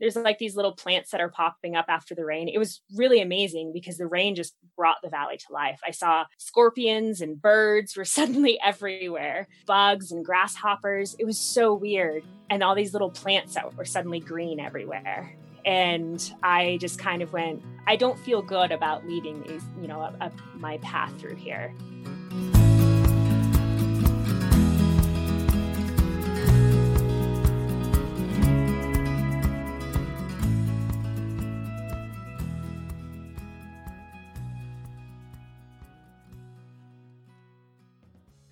there's like these little plants that are popping up after the rain. It was really amazing because the rain just brought the valley to life. I saw scorpions and birds were suddenly everywhere, bugs and grasshoppers. It was so weird. And all these little plants that were suddenly green everywhere. And I just kind of went, I don't feel good about leaving these, you know, up my path through here.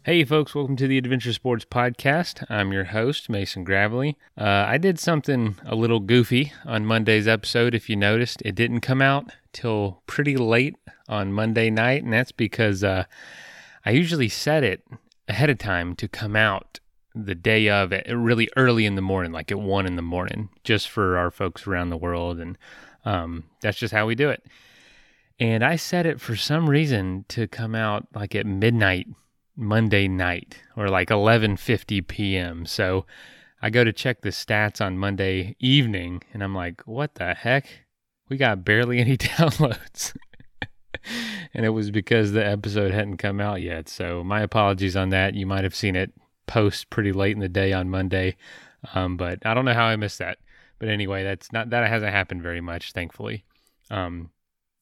Hey folks, welcome to the Adventure Sports Podcast. I'm your host, Mason Gravelly. I did something a little goofy on Monday's episode, if you noticed. It didn't come out till pretty late on Monday night, and that's because I usually set it ahead of time to come out the day of it really early in the morning, like at 1 in the morning, just for our folks around the world, and that's just how we do it. And I set it for some reason to come out like at midnight Monday night, or like 11:50 p.m. So I go to check the stats on Monday evening, and I'm like, what the heck? We got barely any downloads. And it was because the episode hadn't come out yet. So my apologies on that. You might have seen it post pretty late in the day on Monday, but I don't know how I missed that. But anyway, that hasn't happened very much, thankfully.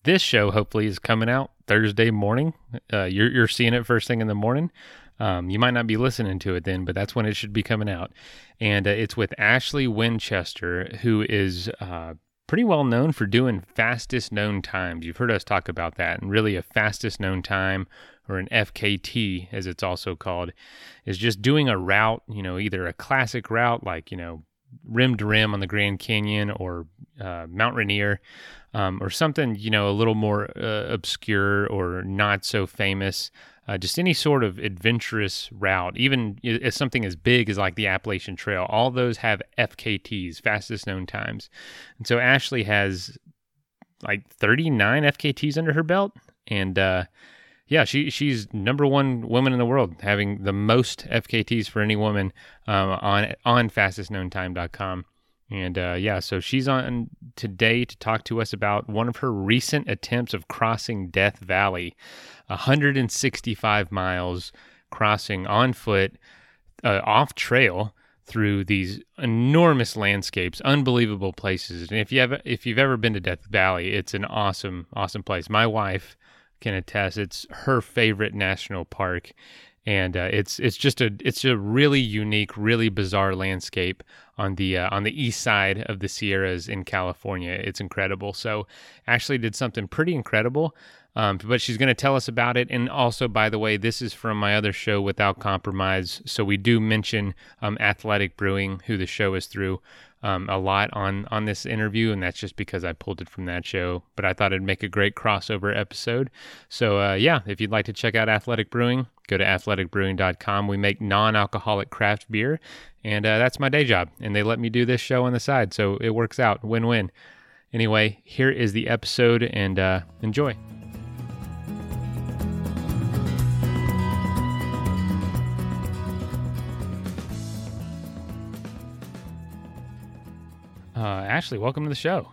This show hopefully is coming out Thursday morning. You're seeing it first thing in the morning. You might not be listening to it then, but that's when it should be coming out. And it's with Ashley Winchester, who is pretty well known for doing fastest known times. You've heard us talk about that. And really a fastest known time, or an FKT as it's also called, is just doing a route, you know, either a classic route like, you know, rim to rim on the Grand Canyon, or Mount Rainier, or something, you know, a little more obscure or not so famous, just any sort of adventurous route, even if something as big as like the Appalachian Trail. All those have FKTs, fastest known times. And so Ashley has like 39 FKTs under her belt, and yeah, she's number one woman in the world, having the most FKTs for any woman on fastestknowntime.com. And yeah, so she's on today to talk to us about one of her recent attempts of crossing Death Valley, 165 miles crossing on foot, off trail, through these enormous landscapes, unbelievable places. And if you've ever been to Death Valley, it's an awesome, awesome place. My wife can attest, it's her favorite national park, and it's a really unique, really bizarre landscape on the east side of the Sierras in California. It's incredible. So Ashley did something pretty incredible, but she's going to tell us about it. And also, by the way, this is from my other show, Without Compromise, so we do mention Athletic Brewing, who the show is through, a lot on this interview, and that's just because I pulled it from that show, but I thought it'd make a great crossover episode. So yeah, if you'd like to check out Athletic Brewing, go to athleticbrewing.com. We make non-alcoholic craft beer, and that's my day job, and they let me do this show on the side, so it works out, win-win. Anyway, here is the episode, and enjoy. Ashley, welcome to the show.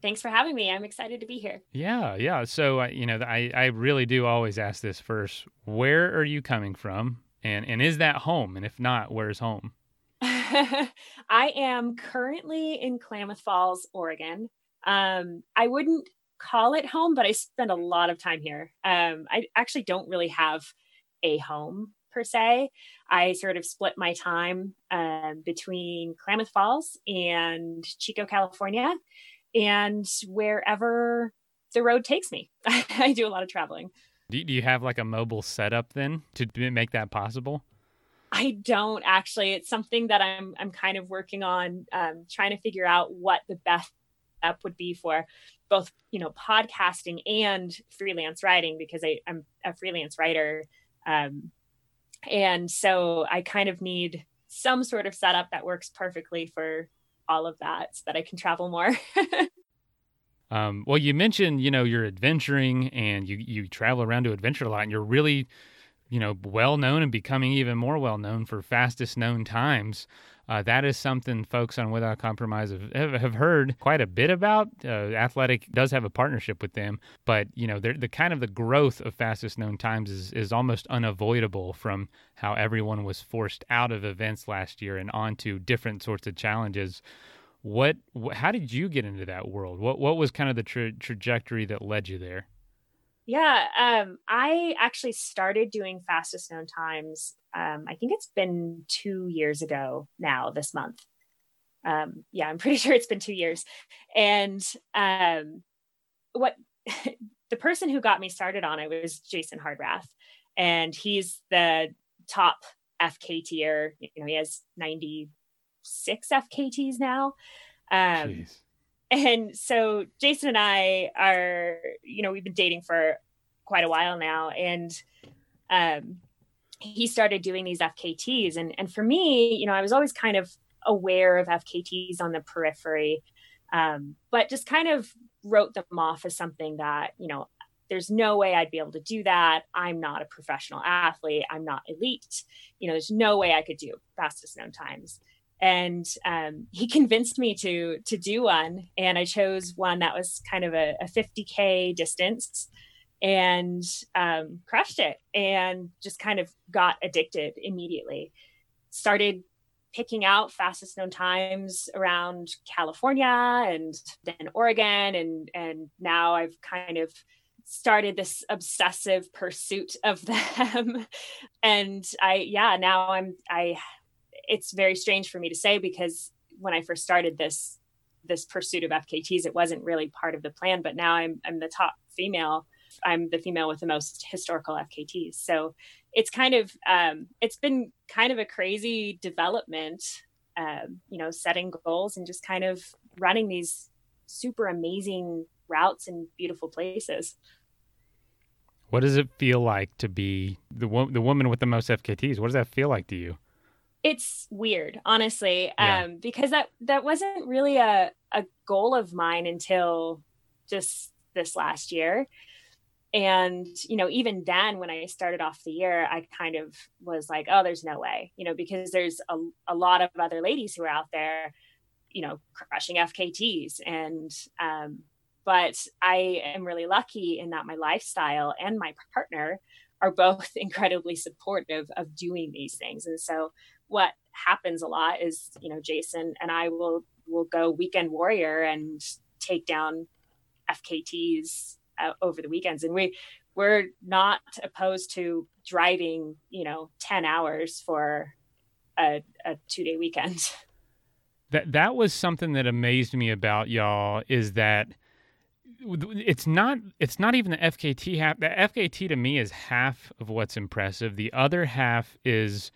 Thanks for having me. I'm excited to be here. Yeah. So, you know, I really do always ask this first. Where are you coming from? And is that home? And if not, where's home? I am currently in Klamath Falls, Oregon. I wouldn't call it home, but I spend a lot of time here. I actually don't really have a home per se. I sort of split my time between Klamath Falls and Chico, California, and wherever the road takes me. I do a lot of traveling. Do you have like a mobile setup then to make that possible? I don't actually. It's something that I'm kind of working on, trying to figure out what the best setup would be for both, you know, podcasting and freelance writing, because I'm a freelance writer. And so I kind of need some sort of setup that works perfectly for all of that, so that I can travel more. Well, you mentioned, you know, you're adventuring and you travel around to adventure a lot, and you're really, you know, well known and becoming even more well known for fastest known times. That is something folks on Without Compromise have heard quite a bit about. Athletic does have a partnership with them, but you know, the kind of the growth of Fastest Known Times is almost unavoidable from how everyone was forced out of events last year and onto different sorts of challenges. How did you get into that world? What was kind of the trajectory that led you there? Yeah, I actually started doing Fastest Known Times. I think it's been 2 years ago now this month. Yeah, I'm pretty sure it's been 2 years. And the person who got me started on it was Jason Hardrath, and he's the top FKTer. You know, he has 96 FKTs now. Jeez. And so Jason and I are, you know, we've been dating for quite a while now. And he started doing these FKTs. And for me, you know, I was always kind of aware of FKTs on the periphery, but just kind of wrote them off as something that, you know, there's no way I'd be able to do that. I'm not a professional athlete. I'm not elite. You know, there's no way I could do Fastest Known Times. And he convinced me to do one. And I chose one that was kind of a 50K distance and crushed it and just kind of got addicted immediately. Started picking out Fastest Known Times around California and then Oregon. And now I've kind of started this obsessive pursuit of them. And it's very strange for me to say, because when I first started this pursuit of FKTs, it wasn't really part of the plan, but now I'm the top female. I'm the female with the most historical FKTs. So it's kind of, it's been kind of a crazy development, you know, setting goals and just kind of running these super amazing routes in beautiful places. What does it feel like to be the woman with the most FKTs? What does that feel like to you? It's weird, honestly, because that wasn't really a goal of mine until just this last year. And, you know, even then when I started off the year, I kind of was like, oh, there's no way, you know, because there's a lot of other ladies who are out there, you know, crushing FKTs. And, but I am really lucky in that my lifestyle and my partner are both incredibly supportive of doing these things. And so what happens a lot is, you know, Jason and I will go weekend warrior and take down FKTs over the weekends. And we're not opposed to driving, you know, 10 hours for a 2-day weekend. That was something that amazed me about y'all, is that it's not even the FKT half. The FKT to me is half of what's impressive. The other half is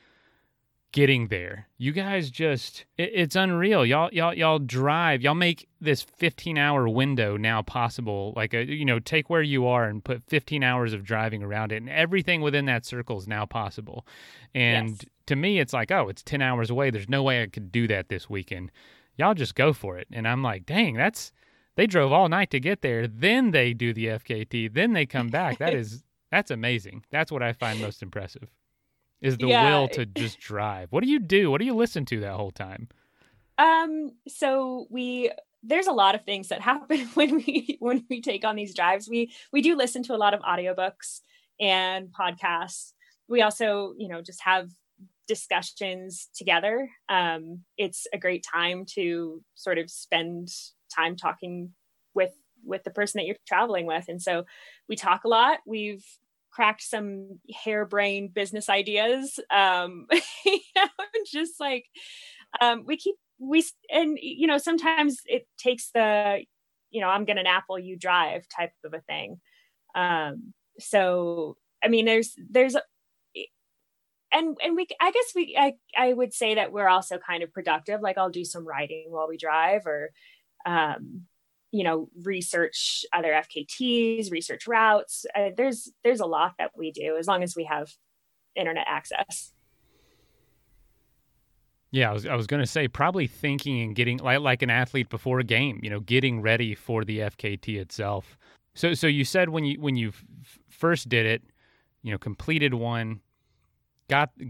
getting there. You guys just, it's unreal. Y'all drive, y'all make this 15-hour window now possible. Like, you know, take where you are and put 15 hours of driving around it, and everything within that circle is now possible. And yes. To me, it's like, oh, it's 10 hours away. There's no way I could do that this weekend. Y'all just go for it. And I'm like, dang, they drove all night to get there. Then they do the FKT. Then they come back. That's amazing. That's what I find most impressive, is the will to just drive. What do you do? What do you listen to that whole time? So there's a lot of things that happen when we take on these drives. We do listen to a lot of audiobooks and podcasts. We also, you know, just have discussions together. It's a great time to sort of spend time talking with the person that you're traveling with. And so we talk a lot. We've cracked some harebrained business ideas. You know, just like, and you know, sometimes it takes the, you know, I'm going to nap while you drive type of a thing. So, I mean, I would say that we're also kind of productive. Like, I'll do some writing while we drive, or, you know, research other FKTs, research routes. There's a lot that we do, as long as we have internet access. Yeah, I was going to say, probably thinking and getting like an athlete before a game, you know, getting ready for the FKT itself. So you said when you first did it, you know, completed one,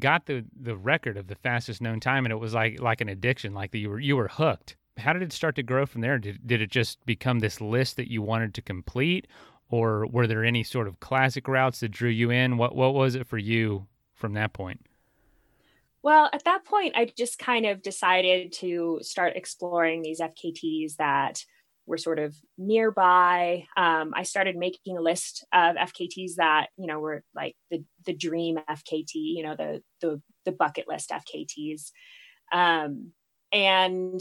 got the record of the fastest known time, and it was like an addiction, like that you were hooked. How did it start to grow from there? Did it just become this list that you wanted to complete, or were there any sort of classic routes that drew you in? What was it for you from that point? Well, at that point, I just kind of decided to start exploring these FKTs that were sort of nearby. I started making a list of FKTs that, you know, were like the dream FKT, you know, the bucket list FKTs. And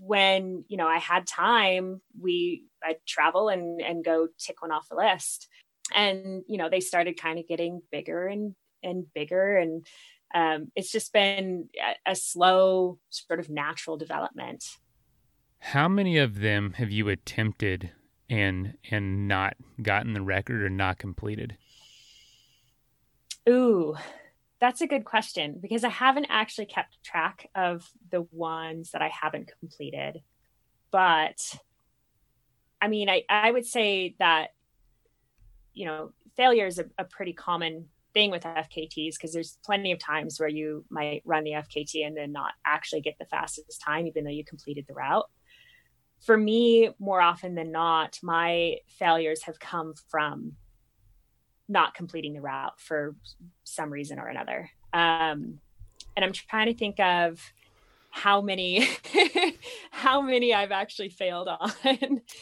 when, you know, I had time, I'd travel and go tick one off the list. And, you know, they started kind of getting bigger and bigger. And it's just been a slow sort of natural development. How many of them have you attempted and not gotten the record or not completed? Ooh, that's a good question, because I haven't actually kept track of the ones that I haven't completed. But I mean, I would say that, you know, failure is a pretty common thing with FKTs, because there's plenty of times where you might run the FKT and then not actually get the fastest time, even though you completed the route. For me, more often than not, my failures have come from not completing the route for some reason or another. And I'm trying to think of how many I've actually failed on.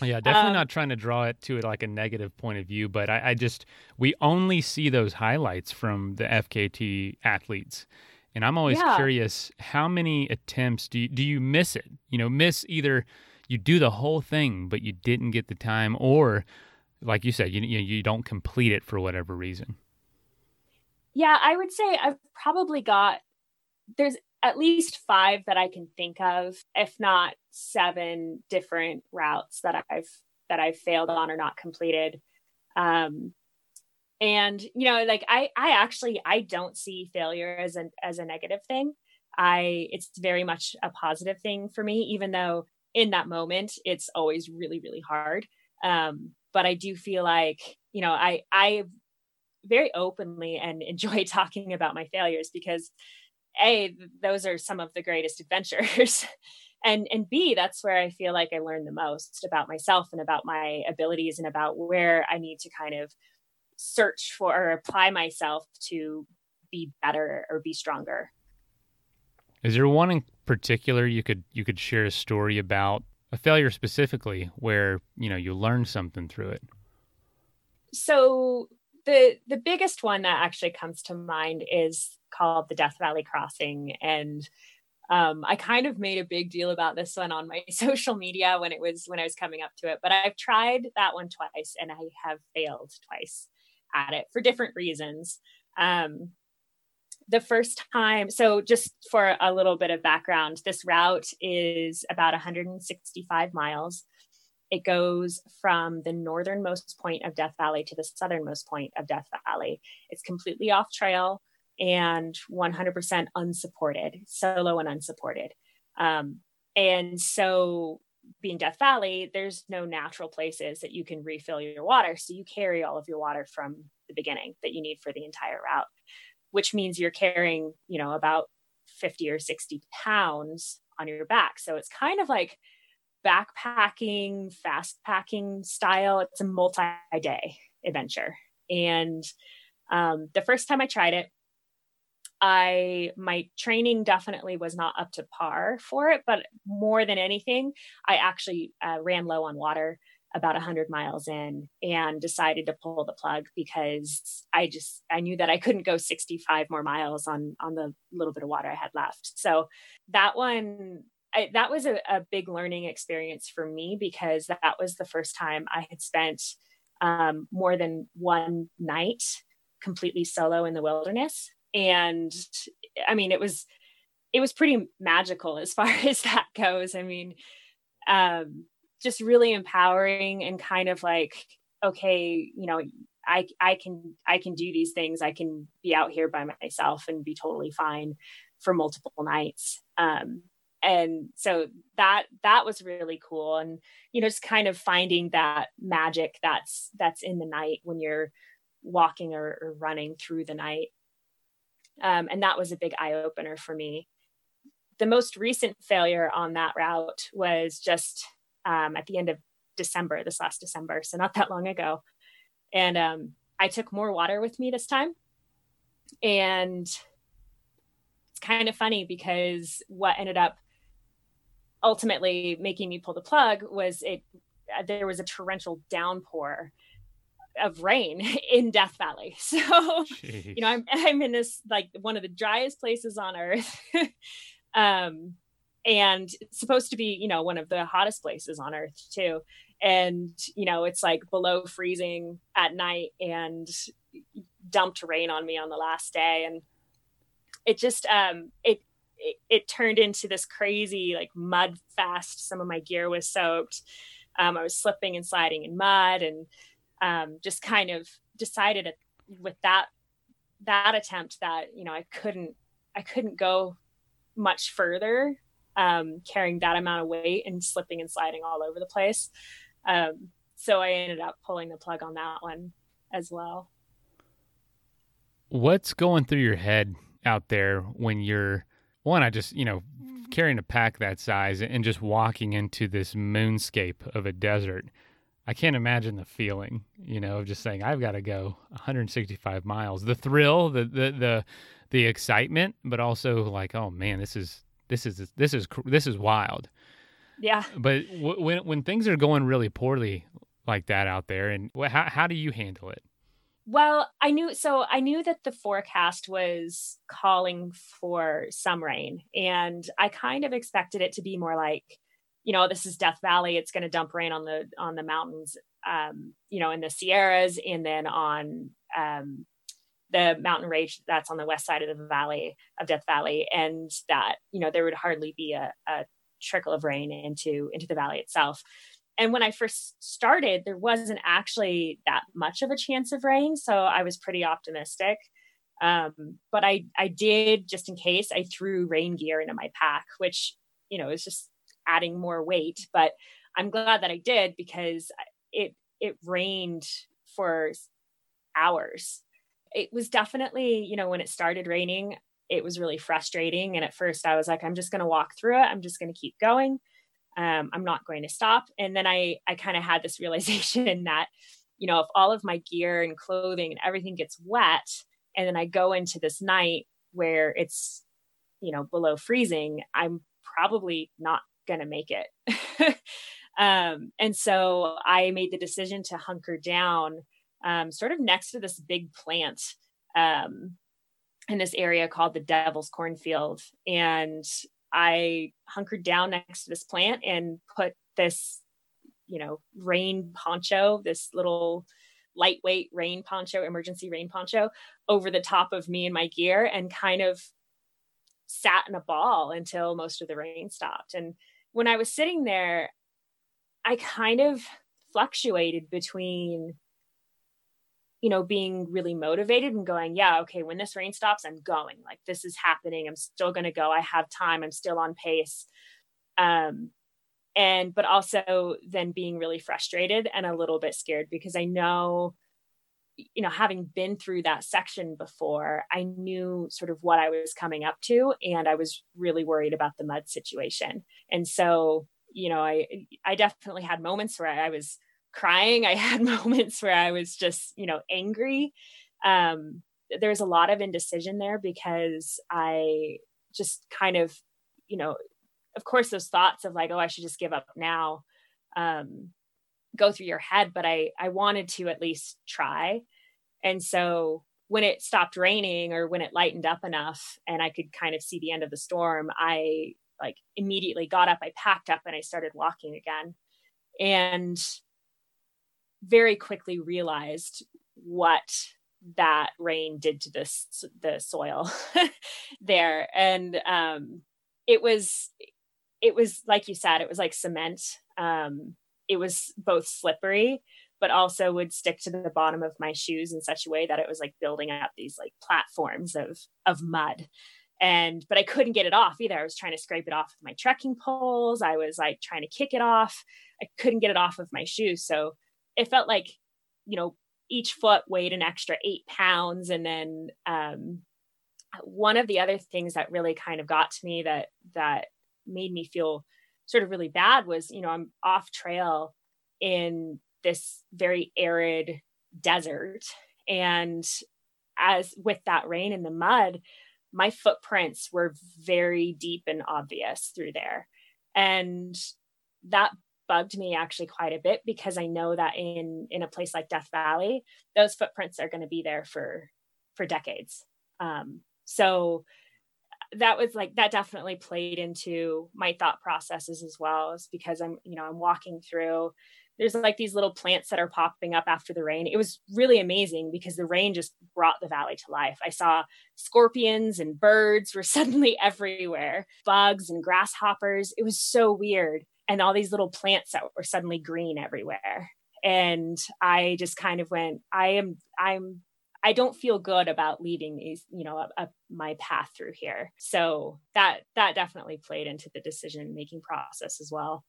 Yeah, definitely not trying to draw it to like a negative point of view, but I just, we only see those highlights from the FKT athletes. And I'm always curious, how many attempts do you miss it? You know, miss either you do the whole thing, but you didn't get the time, or like you said, you don't complete it for whatever reason. Yeah, I would say I've probably got, there's at least 5 that I can think of, if not 7 different routes that I've failed on or not completed. And, you know, like I don't see failure as a negative thing. It's very much a positive thing for me, even though in that moment it's always really, really hard. But I do feel like, you know, I very openly and enjoy talking about my failures, because A, those are some of the greatest adventures, and B, that's where I feel like I learn the most about myself and about my abilities and about where I need to kind of search for or apply myself to be better or be stronger. Is there one in particular you could share a story about, a failure specifically, where, you know, you learned something through it? So the biggest one that actually comes to mind is called the Death Valley Crossing. And I kind of made a big deal about this one on my social media when I was coming up to it, but I've tried that one twice and I have failed twice at it for different reasons. The first time, so just for a little bit of background, this route is about 165 miles. It goes from the northernmost point of Death Valley to the southernmost point of Death Valley. It's completely off trail and 100% unsupported, solo and unsupported. And so being Death Valley, there's no natural places that you can refill your water. So you carry all of your water from the beginning that you need for the entire route, which means you're carrying, you know, about 50 or 60 pounds on your back. So it's kind of like backpacking, fast packing style. It's a multi-day adventure. And the first time I tried it, my training definitely was not up to par for it, but more than anything, I actually ran low on water about 100 miles in and decided to pull the plug, because I knew that I couldn't go 65 more miles on the little bit of water I had left. So that one, that was a big learning experience for me, because that was the first time I had spent more than one night completely solo in the wilderness. And I mean, it was pretty magical as far as that goes. I mean, just really empowering and kind of like, okay, you know, I can do these things. I can be out here by myself and be totally fine for multiple nights. And so that was really cool. And, you know, just kind of finding that magic that's in the night when you're walking or running through the night. And that was a big eye opener for me. The most recent failure on that route was just at the end of December, this last December. So not that long ago. And I took more water with me this time. And it's kind of funny because what ended up ultimately making me pull the plug was there was a torrential downpour of rain in Death Valley. So, Jeez. You know, I'm in this, like, one of the driest places on earth, and it's supposed to be, you know, one of the hottest places on earth too. And, you know, it's like below freezing at night and dumped rain on me on the last day. And it just, it turned into this crazy, like, mud fest. Some of my gear was soaked. I was slipping and sliding in mud, and just kind of decided with that attempt that, you know, I couldn't go much further carrying that amount of weight and slipping and sliding all over the place. So I ended up pulling the plug on that one as well. What's going through your head out there when you're, one, I just, you know, carrying a pack that size and just walking into this moonscape of a desert? I can't imagine the feeling, you know, of just saying, I've got to go 165 miles. The thrill, the excitement, but also like, oh man, this is wild. Yeah. But when things are going really poorly like that out there, and how do you handle it? Well, I knew that the forecast was calling for some rain, and I kind of expected it to be more like, you know, this is Death Valley. It's going to dump rain on the mountains, you know, in the Sierras, and then on the mountain range that's on the west side of the valley of Death Valley, and that, you know, there would hardly be a trickle of rain into the valley itself. And when I first started, there wasn't actually that much of a chance of rain. So I was pretty optimistic. But I did, just in case, I threw rain gear into my pack, which, you know, is just adding more weight. But I'm glad that I did, because it rained for hours. It was definitely, you know, when it started raining, it was really frustrating. And at first I was like, I'm just going to walk through it. I'm just going to keep going. I'm not going to stop. And then I kind of had this realization that, you know, if all of my gear and clothing and everything gets wet, and then I go into this night where it's, you know, below freezing, I'm probably not going to make it. And so I made the decision to hunker down, sort of next to this big plant, in this area called the Devil's Cornfield. And I hunkered down next to this plant and put this, you know, rain poncho, this little lightweight rain poncho, emergency rain poncho, over the top of me and my gear, and kind of sat in a ball until most of the rain stopped. And when I was sitting there, I kind of fluctuated between, you know, being really motivated and going, yeah, okay, when this rain stops, I'm going, like, this is happening. I'm still going to go. I have time. I'm still on pace. But also then being really frustrated and a little bit scared, because I know, you know, having been through that section before, I knew sort of what I was coming up to, and I was really worried about the mud situation. And so, you know, I definitely had moments where I was crying. I had moments where I was just, you know, angry. There's a lot of indecision there, because I just kind of course, those thoughts of like, oh, I should just give up now, go through your head, but I wanted to at least try. And so when it stopped raining, or when it lightened up enough and I could kind of see the end of the storm, I like immediately got up, I packed up, and I started walking again. And very quickly realized what that rain did to the soil there. And it was like you said, it was like cement. It was both slippery, but also would stick to the bottom of my shoes in such a way that it was like building up these like platforms of mud. But I couldn't get it off either. I was trying to scrape it off with my trekking poles. I was like trying to kick it off. I couldn't get it off of my shoes. So it felt like, you know, each foot weighed an extra 8 pounds. And then One of the other things that really kind of got to me that made me feel sort of really bad was, you know, I'm off trail in this very arid desert. And as with that rain and the mud, my footprints were very deep and obvious through there. And that bugged me actually quite a bit, because I know that in a place like Death Valley, those footprints are going to be there for decades. So that was like, that definitely played into my thought processes as well, is because I'm walking through, there's like these little plants that are popping up after the rain. It was really amazing because the rain just brought the valley to life. I saw scorpions and birds were suddenly everywhere, bugs and grasshoppers. It was so weird. And all these little plants that were suddenly green everywhere. And I just kind of went, I don't feel good about leaving these, you know, my path through here. So that definitely played into the decision-making process as well.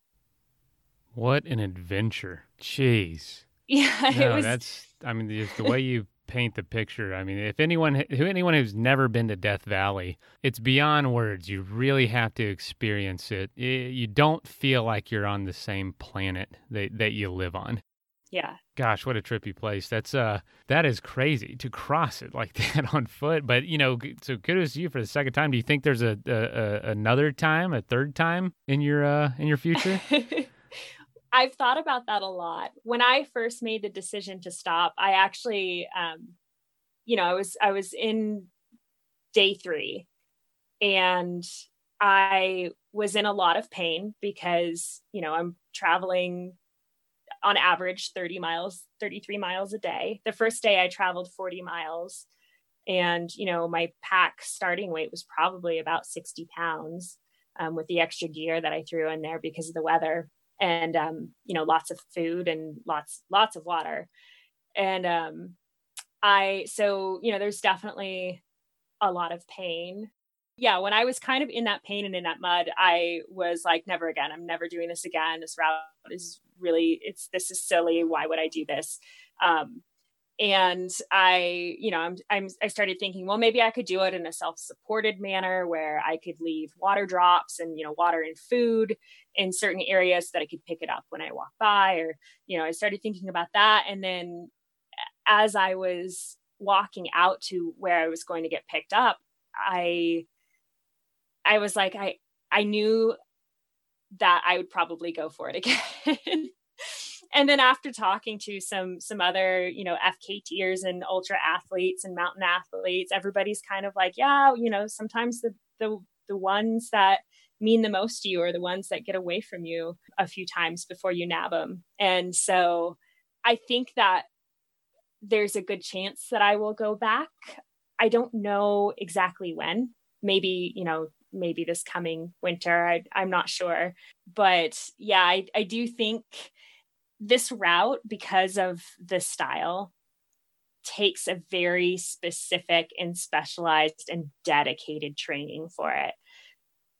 What an adventure. Jeez. Yeah. Just the way you paint the picture. I mean, if anyone who's never been to Death Valley, it's beyond words. You really have to experience it. You don't feel like you're on the same planet that you live on. Yeah. Gosh, what a trippy place. That is crazy to cross it like that on foot. But, you know, so kudos to you for the second time. Do you think there's a third time in your future? I've thought about that a lot. When I first made the decision to stop, I actually, I was in day 3 and I was in a lot of pain because, you know, I'm traveling on average 33 miles a day. The first day I traveled 40 miles and, you know, my pack starting weight was probably about 60 pounds with the extra gear that I threw in there because of the weather and, lots of food and lots of water. And there's definitely a lot of pain. Yeah, when I was kind of in that pain and in that mud, I was like, never again. I'm never doing this again. This route is really, this is silly. Why would I do this? And I, you know, I started thinking, well, maybe I could do it in a self-supported manner where I could leave water drops and, you know, water and food in certain areas so that I could pick it up when I walk by, or, you know, I started thinking about that. And then as I was walking out to where I was going to get picked up, I was like, I knew that I would probably go for it again. And then after talking to some other, you know, FKTers and ultra athletes and mountain athletes, everybody's kind of like, yeah, you know, sometimes the ones that mean the most to you are the ones that get away from you a few times before you nab them. And so I think that there's a good chance that I will go back. I don't know exactly when. Maybe, you know, maybe this coming winter. I'm not sure. But yeah, I do think this route, because of the style, takes a very specific and specialized and dedicated training for it.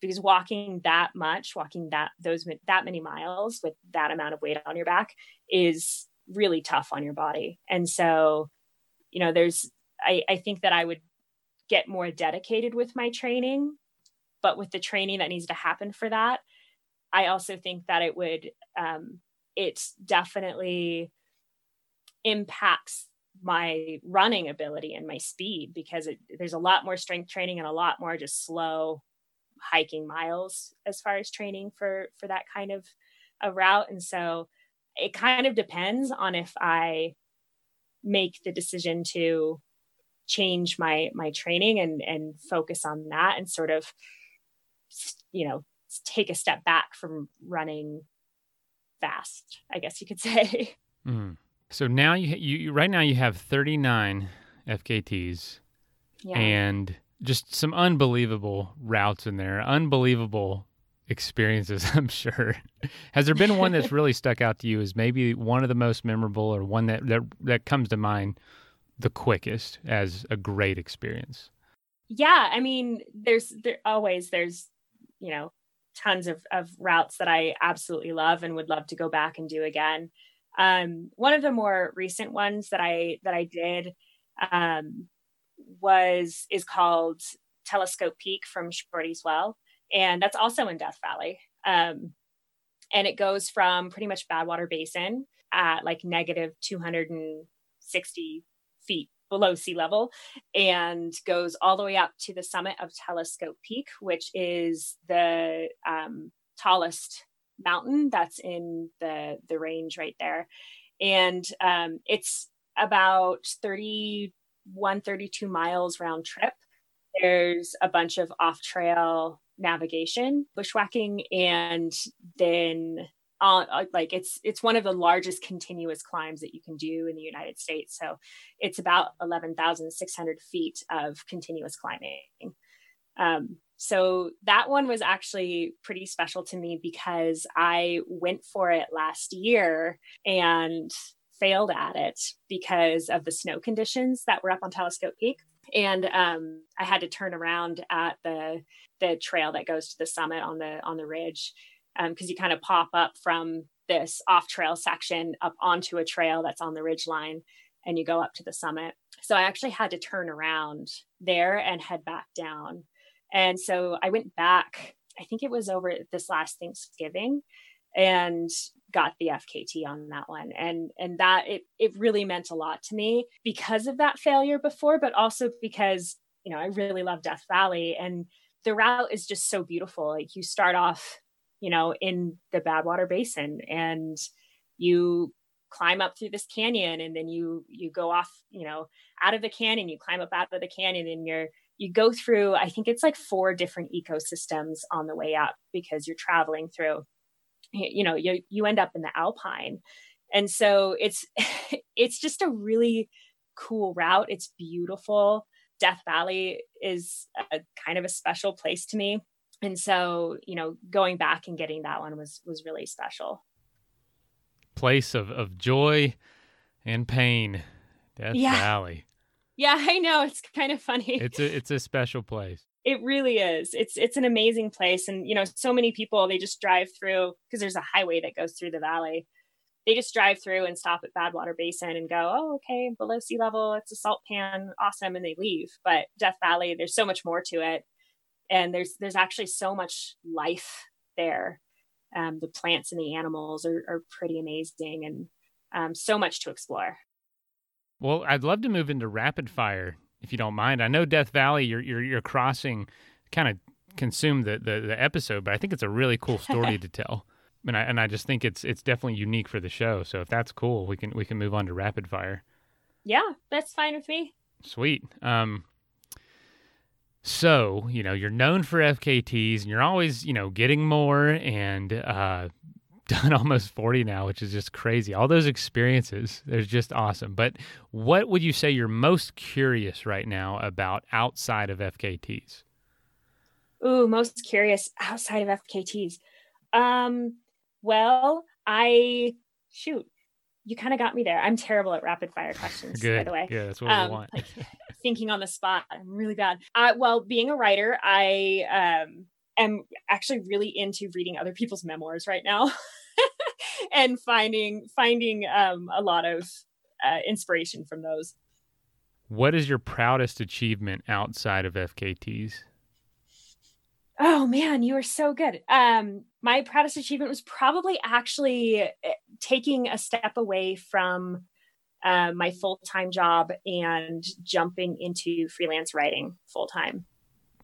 Because walking that many miles with that amount of weight on your back is really tough on your body. And so, you know, I think that I would get more dedicated with my training, but with the training that needs to happen for that, I also think that it would, it definitely impacts my running ability and my speed, because there's a lot more strength training and a lot more just slow hiking miles as far as training for that kind of a route. And so it kind of depends on if I make the decision to change my training and focus on that and sort of, you know, take a step back from running fast, I guess you could say. Mm. So now you have 39 FKTs, yeah, and just some unbelievable routes in there, unbelievable experiences, I'm sure. Has there been one that's really stuck out to you as maybe one of the most memorable, or one that comes to mind the quickest as a great experience? Yeah. I mean, there's always, you know, tons of routes that I absolutely love and would love to go back and do again. One of the more recent ones that I did, is called Telescope Peak from Shorty's Well, and that's also in Death Valley. And it goes from pretty much Badwater Basin at like negative 260 feet below sea level and goes all the way up to the summit of Telescope Peak, which is the tallest mountain that's in the range right there. And it's about 32 miles round trip. There's a bunch of off-trail navigation, bushwhacking, and then it's one of the largest continuous climbs that you can do in the United States. So it's about 11,600 feet of continuous climbing. So that one was actually pretty special to me because I went for it last year and failed at it because of the snow conditions that were up on Telescope Peak. And I had to turn around at the trail that goes to the summit on the ridge, because you kind of pop up from this off trail section up onto a trail that's on the ridge line, and you go up to the summit. So I actually had to turn around there and head back down. And so I went back, I think it was over this last Thanksgiving, and got the FKT on that one. And that it really meant a lot to me because of that failure before, but also because, you know, I really love Death Valley and the route is just so beautiful. Like you start off, you know, in the Badwater Basin and you climb up through this canyon, and then you go off, you know, out of the canyon, you climb up out of the canyon, and you go through, I think it's like 4 different ecosystems on the way up because you're traveling through. You know, you end up in the Alpine. And so it's just a really cool route. It's beautiful. Death Valley is a kind of a special place to me. And so, you know, going back and getting that one was really special. Place of joy and pain, Death Valley. Yeah, I know. It's kind of funny. It's a special place. It really is. It's an amazing place. And, you know, so many people, they just drive through because there's a highway that goes through the valley. They just drive through and stop at Badwater Basin and go, oh, okay, below sea level, it's a salt pan. Awesome. And they leave. But Death Valley, there's so much more to it. And there's actually so much life there. The plants and the animals are pretty amazing, and so much to explore. Well, I'd love to move into rapid fire, if you don't mind. I know Death Valley, your crossing kind of consumed the episode, but I think it's a really cool story to tell. And I just think it's definitely unique for the show. So if that's cool, we can move on to rapid fire. Yeah, that's fine with me. Sweet. So, you know, you're known for FKTs and you're always, you know, getting more, and done almost 40 now, which is just crazy. All those experiences, they're just awesome. But what would you say you're most curious right now about outside of FKTs? Ooh, most curious outside of FKTs. You kind of got me there. I'm terrible at rapid fire questions, by the way. Yeah, that's what we want. Like, thinking on the spot, I'm really bad. Being a writer, I am actually really into reading other people's memoirs right now and finding a lot of inspiration from those. What is your proudest achievement outside of FKTs? Oh man, you are so good. My proudest achievement was probably actually taking a step away from my full-time job and jumping into freelance writing full-time.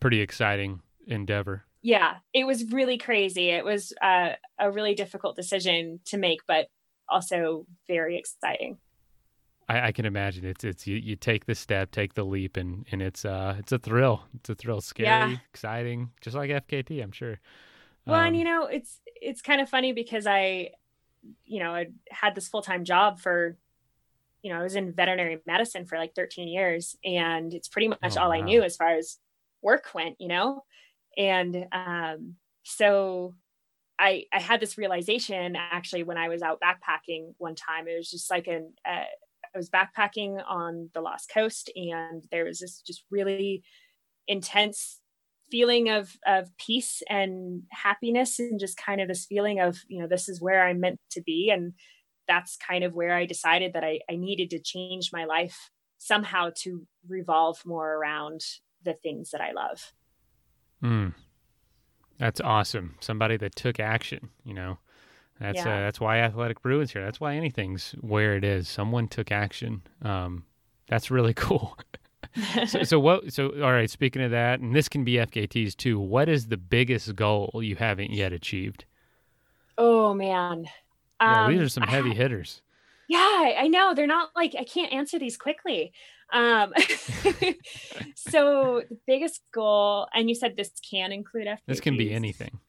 Pretty exciting endeavor. Yeah, it was really crazy. It was a really difficult decision to make, but also very exciting. I can imagine it's you take the step, take the leap, and it's a thrill. It's a thrill, scary, exciting, just like FKT, I'm sure. Well, and you know, it's kind of funny because I had this full-time job for, you know, I was in veterinary medicine for like 13 years, and it's pretty much all I knew as far as work went, you know. And so I had this realization actually when I was out backpacking one time. It was just like I was backpacking on the Lost Coast, and there was this just really intense feeling of peace and happiness, and just kind of this feeling of, you know, this is where I'm meant to be. And that's kind of where I decided that I needed to change my life somehow to revolve more around the things that I love. Mm. That's awesome. Somebody that took action, you know, that's why Athletic Brew is here. That's why anything's where it is. Someone took action. That's really cool. All right, speaking of that, and this can be FKTs too, what is the biggest goal you haven't yet achieved? Oh man. These are some heavy hitters. Yeah, I know. They're not like, I can't answer these quickly. So the biggest goal, and you said this can include FKTs. This can be anything.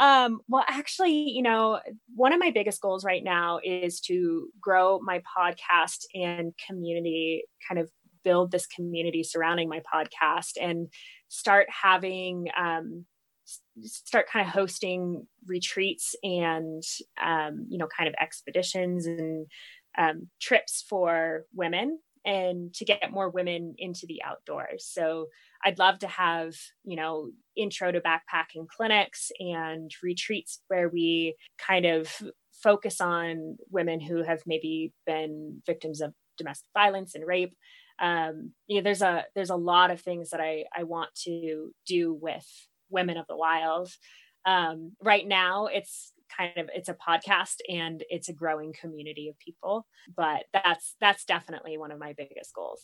Well, actually, you know, one of my biggest goals right now is to grow my podcast and community, kind of build this community surrounding my podcast and start having, start kind of hosting retreats and, you know, kind of expeditions and trips for women, and to get more women into the outdoors. So I'd love to have, you know, intro to backpacking clinics and retreats where we kind of focus on women who have maybe been victims of domestic violence and rape. You know, there's a lot of things that I want to do with Women of the Wilds. Right now it's a podcast and it's a growing community of people, but that's definitely one of my biggest goals.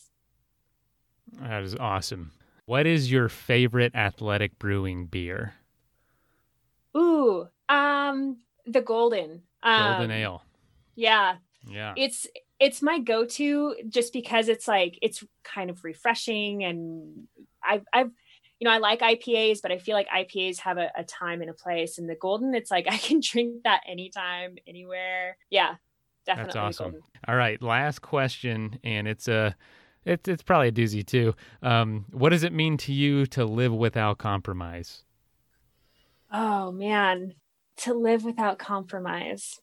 That is awesome. What is your favorite Athletic Brewing beer? Ooh, the Golden Ale. Yeah. Yeah. It's my go-to just because it's like, it's kind of refreshing, and I've you know, I like IPAs, but I feel like IPAs have a time and a place. And the Golden, it's like I can drink that anytime, anywhere. Yeah, definitely. That's awesome. Golden. All right, last question, and it's probably a doozy too. What does it mean to you to live without compromise? Oh man, to live without compromise.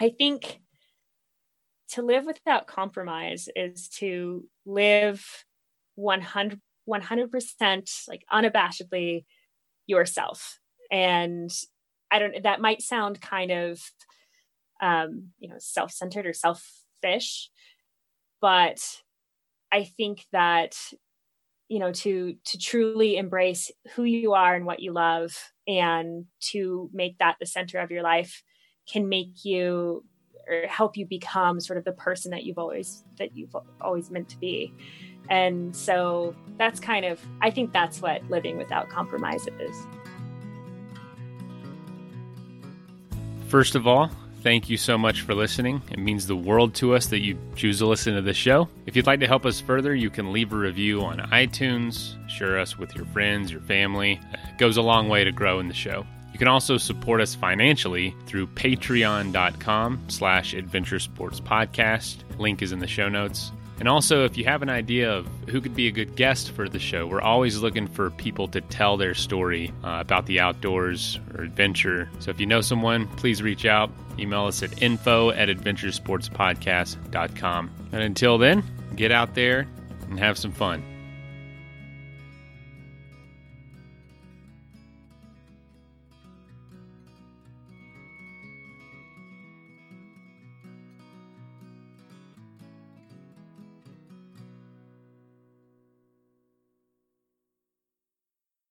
I think to live without compromise is to live 100% like unabashedly yourself. And that might sound kind of, you know, self-centered or selfish, but I think that, you know, to truly embrace who you are and what you love, and to make that the center of your life can make you or help you become sort of the person that you've always meant to be. And so that's kind of, I think that's what living without compromise is. First of all, thank you so much for listening. It means the world to us that you choose to listen to this show. If you'd like to help us further, you can leave a review on iTunes, share us with your friends, your family. It goes a long way to grow in the show. You can also support us financially through patreon.com/adventuresportspodcast. Link is in the show notes. And also, if you have an idea of who could be a good guest for the show, we're always looking for people to tell their story about the outdoors or adventure. So if you know someone, please reach out. Email us at info@adventuresportspodcast.com. And until then, get out there and have some fun.